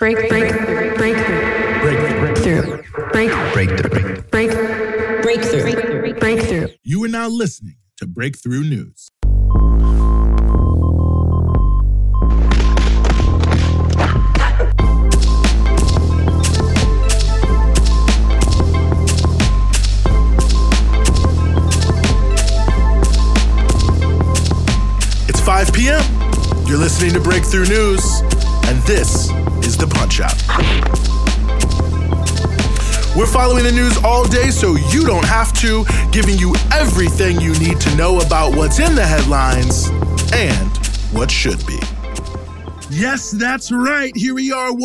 Breakthrough. You are now listening to Breakthrough News. It's 5 p.m. You're listening to Breakthrough News, and this is The Punch Out. We're following the news all day so you don't have to, giving you everything you need to know about what's in the headlines and what should be. Yes, that's right. Here we are, 1/7/2021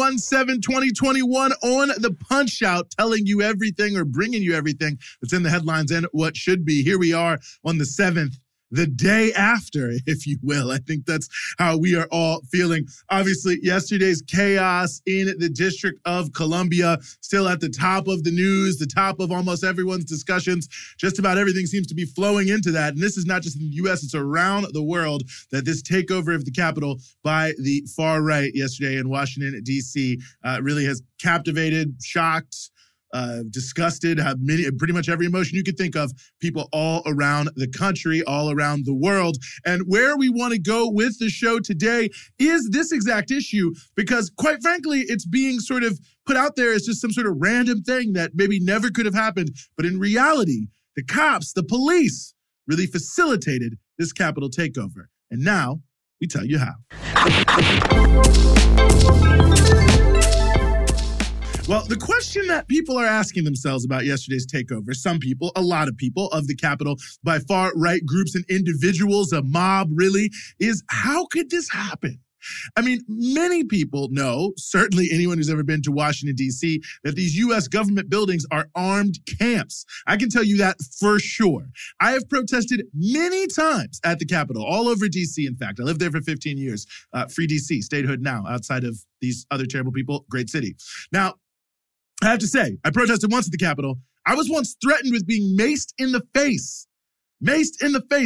on The Punch Out, telling you everything or bringing you everything that's in the headlines and what should be. Here we are on the 7th. The day after, if you will. I think that's how we are all feeling. Obviously, yesterday's chaos in the District of Columbia, still at the top of the news, the top of almost everyone's discussions. Just about everything seems to be flowing into that. And this is not just in the U.S., it's around the world that this takeover of the Capitol by the far right yesterday in Washington, D.C. Really has captivated, shocked, disgusted, have pretty much every emotion you could think of, people all around the country, all around the world. And where we want to go with the show today is this exact issue, because quite frankly, it's being sort of put out there as just some sort of random thing that maybe never could have happened. But in reality, the cops, the police really facilitated this Capitol takeover. And now we tell you how. Well, the question that people are asking themselves about yesterday's takeover, some people, a lot of people of the Capitol by far-right groups and individuals, a mob really, is how could this happen? I mean, many people know, certainly anyone who's ever been to Washington, D.C., that these U.S. government buildings are armed camps. I can tell you that for sure. I have protested many times at the Capitol, all over D.C., in fact. I lived there for 15 years. Free D.C., statehood now, outside of these other terrible people, great city. Now, I have to say, I protested once at the Capitol. I was once threatened with being maced in the face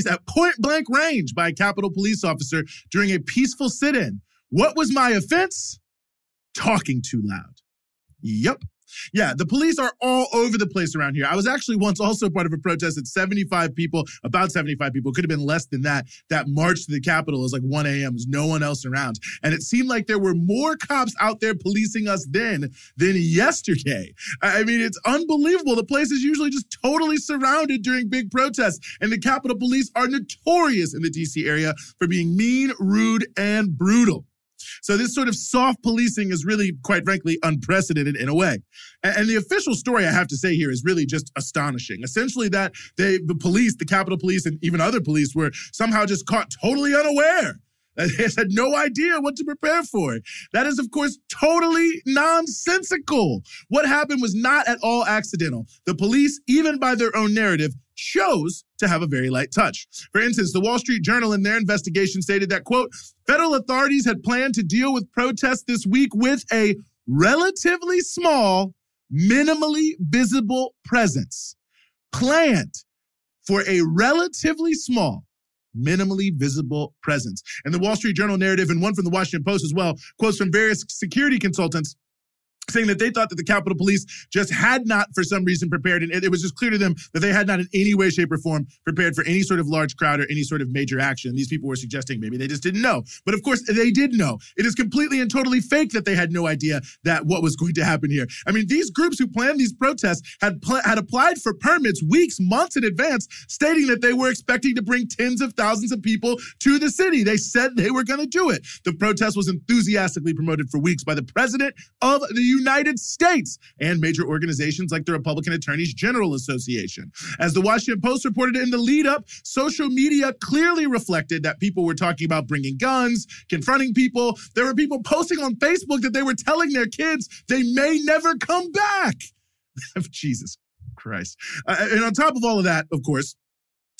at point blank range by a Capitol police officer during a peaceful sit-in. What was my offense? Talking too loud. Yep. Yeah, the police are all over the place around here. I was actually once also part of a protest that about 75 people, could have been less than that marched to the Capitol. It was like 1 a.m. There's no one else around. And it seemed like there were more cops out there policing us then than yesterday. I mean, it's unbelievable. The place is usually just totally surrounded during big protests. And the Capitol Police are notorious in the D.C. area for being mean, rude, and brutal. So this sort of soft policing is really, quite frankly, unprecedented in a way. And the official story, I have to say here, is really just astonishing. Essentially that the police, the Capitol Police, and even other police were somehow just caught totally unaware. They had no idea what to prepare for. That is, of course, totally nonsensical. What happened was not at all accidental. The police, even by their own narrative, chose to have a very light touch. For instance, the Wall Street Journal in their investigation stated that, quote, federal authorities had planned to deal with protests this week with a relatively small, minimally visible presence. Planned for a relatively small, minimally visible presence. And the Wall Street Journal narrative, and one from the Washington Post as well, quotes from various security consultants saying that they thought that the Capitol Police just had not, for some reason, prepared. And it was just clear to them that they had not in any way, shape, or form prepared for any sort of large crowd or any sort of major action. These people were suggesting maybe they just didn't know. But of course, they did know. It is completely and totally fake that they had no idea that what was going to happen here. I mean, these groups who planned these protests had applied for permits weeks, months in advance, stating that they were expecting to bring tens of thousands of people to the city. They said they were going to do it. The protest was enthusiastically promoted for weeks by the president of the United States and major organizations like the Republican Attorneys General Association. As the Washington Post reported in the lead-up, social media clearly reflected that people were talking about bringing guns, confronting people. There were people posting on Facebook that they were telling their kids they may never come back. Jesus Christ. And on top of all of that, of course,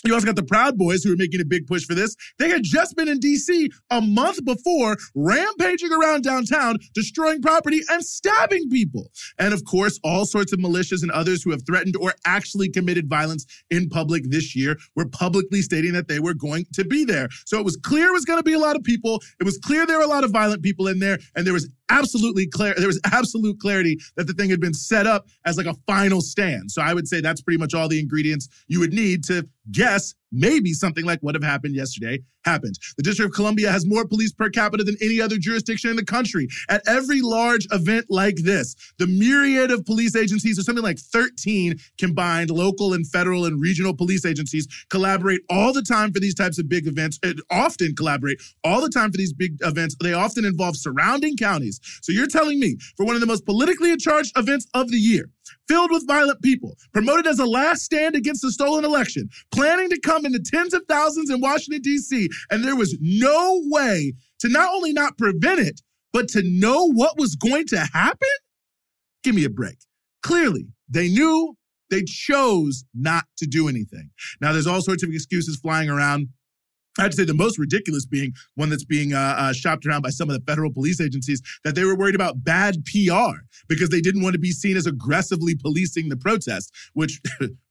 you also got the Proud Boys, who are making a big push for this. They had just been in D.C. a month before, rampaging around downtown, destroying property and stabbing people. And, of course, all sorts of militias and others who have threatened or actually committed violence in public this year were publicly stating that they were going to be there. So it was clear it was going to be a lot of people. It was clear there were a lot of violent people in there, and there was absolutely clear. There was absolute clarity that the thing had been set up as like a final stand. So I would say that's pretty much all the ingredients you would need to guess maybe something like what have happened yesterday happened. The District of Columbia has more police per capita than any other jurisdiction in the country. At every large event like this, the myriad of police agencies, there's something like 13 combined local and federal and regional police agencies, collaborate all the time for these types of big events. Often collaborate all the time for these big events. They often involve surrounding counties. So you're telling me for one of the most politically charged events of the year, filled with violent people, promoted as a last stand against a stolen election, planning to come into tens of thousands in Washington, D.C., and there was no way to not only not prevent it, but to know what was going to happen? Give me a break. Clearly, they knew, they chose not to do anything. Now, there's all sorts of excuses flying around. I'd say the most ridiculous being one that's being shopped around by some of the federal police agencies, that they were worried about bad PR because they didn't want to be seen as aggressively policing the protest, which,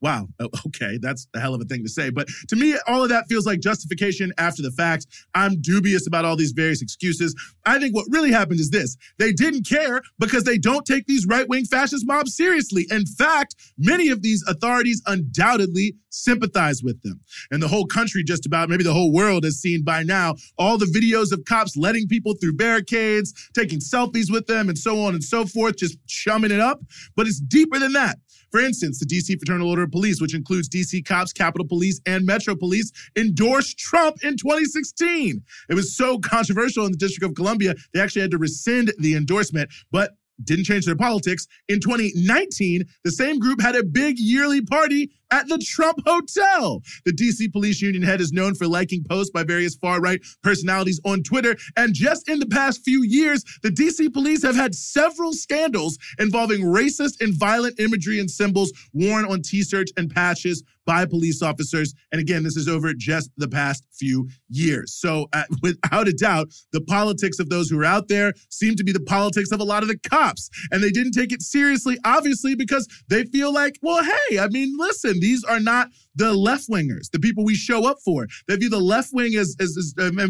wow, okay, that's a hell of a thing to say. But to me, all of that feels like justification after the fact. I'm dubious about all these various excuses. I think what really happened is this. They didn't care because they don't take these right-wing fascist mobs seriously. In fact, many of these authorities undoubtedly sympathize with them. And the whole country just about, maybe the whole world has seen by now, all the videos of cops letting people through barricades, taking selfies with them, and so on and so forth, just chumming it up. But it's deeper than that. For instance, the DC Fraternal Order of Police, which includes DC cops, Capitol Police, and Metro Police, endorsed Trump in 2016. It was so controversial in the District of Columbia, they actually had to rescind the endorsement, but didn't change their politics. In 2019, the same group had a big yearly party at the Trump Hotel. The DC police union head is known for liking posts by various far-right personalities on Twitter. And just in the past few years, the DC police have had several scandals involving racist and violent imagery and symbols worn on t-shirts and patches by police officers. And again, this is over just the past few years. So without a doubt, the politics of those who are out there seem to be the politics of a lot of the cops. And they didn't take it seriously, obviously, because they feel like, well, hey, I mean, listen, these are not the left-wingers, the people we show up for. They view the left wing as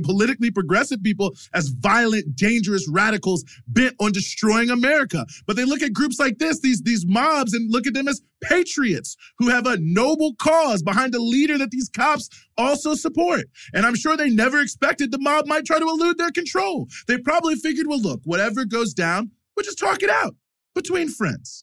politically progressive people as violent, dangerous radicals bent on destroying America. But they look at groups like this, these mobs, and look at them as patriots who have a noble cause behind a leader that these cops also support. And I'm sure they never expected the mob might try to elude their control. They probably figured, well, look, whatever goes down, we'll just talk it out between friends.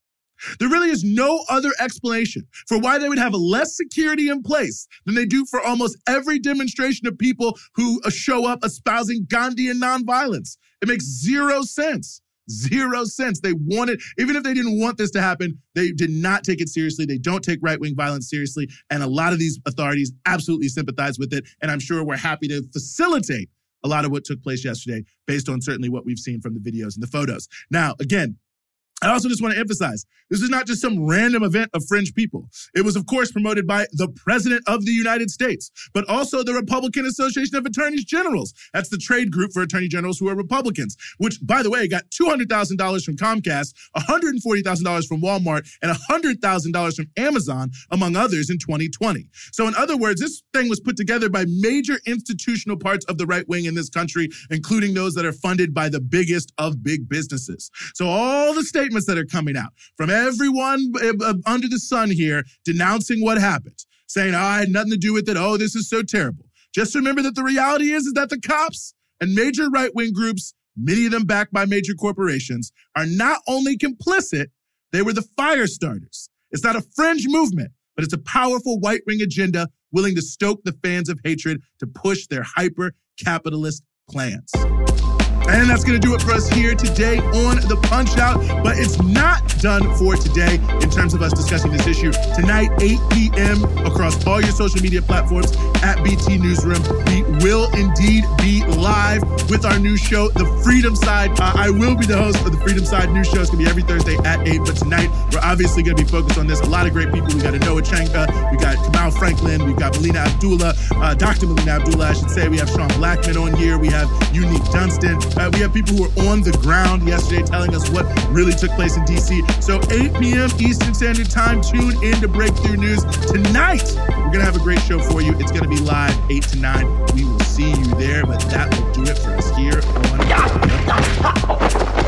There really is no other explanation for why they would have less security in place than they do for almost every demonstration of people who show up espousing Gandhian nonviolence. It makes zero sense. Zero sense. They wanted, even if they didn't want this to happen, they did not take it seriously. They don't take right-wing violence seriously. And a lot of these authorities absolutely sympathize with it. And I'm sure we're happy to facilitate a lot of what took place yesterday based on certainly what we've seen from the videos and the photos. Now, again, I also just want to emphasize, this is not just some random event of fringe people. It was, of course, promoted by the President of the United States, but also the Republican Association of Attorneys Generals. That's the trade group for attorney generals who are Republicans, which, by the way, got $200,000 from Comcast, $140,000 from Walmart, and $100,000 from Amazon, among others, in 2020. So in other words, this thing was put together by major institutional parts of the right wing in this country, including those that are funded by the biggest of big businesses. So all the state statements that are coming out from everyone under the sun here denouncing what happened, saying, I had nothing to do with it. Oh, this is so terrible. Just remember that the reality is that the cops and major right-wing groups, many of them backed by major corporations, are not only complicit, they were the fire starters. It's not a fringe movement, but it's a powerful right-wing agenda willing to stoke the fans of hatred to push their hyper-capitalist plans. And that's going to do it for us here today on The Punch Out. But it's not done for today in terms of us discussing this issue. Tonight, 8 p.m. across all your social media platforms at BT Newsroom. We will indeed be live with our new show, The Freedom Side. I will be the host of The Freedom Side news show. It's going to be every Thursday at 8. But tonight, we're obviously going to be focused on this. A lot of great people. We got Inouye Chanka. We got Kamal Franklin. We've got Malina Abdullah. Dr. Malina Abdullah, I should say. We have Sean Blackman on here. We have Unique Dunstan. We have people who were on the ground yesterday telling us what really took place in D.C. So 8 p.m. Eastern Standard Time, tune in to Breakthrough News. Tonight, we're going to have a great show for you. It's going to be live 8 to 9. We will see you there, but that will do it for us here on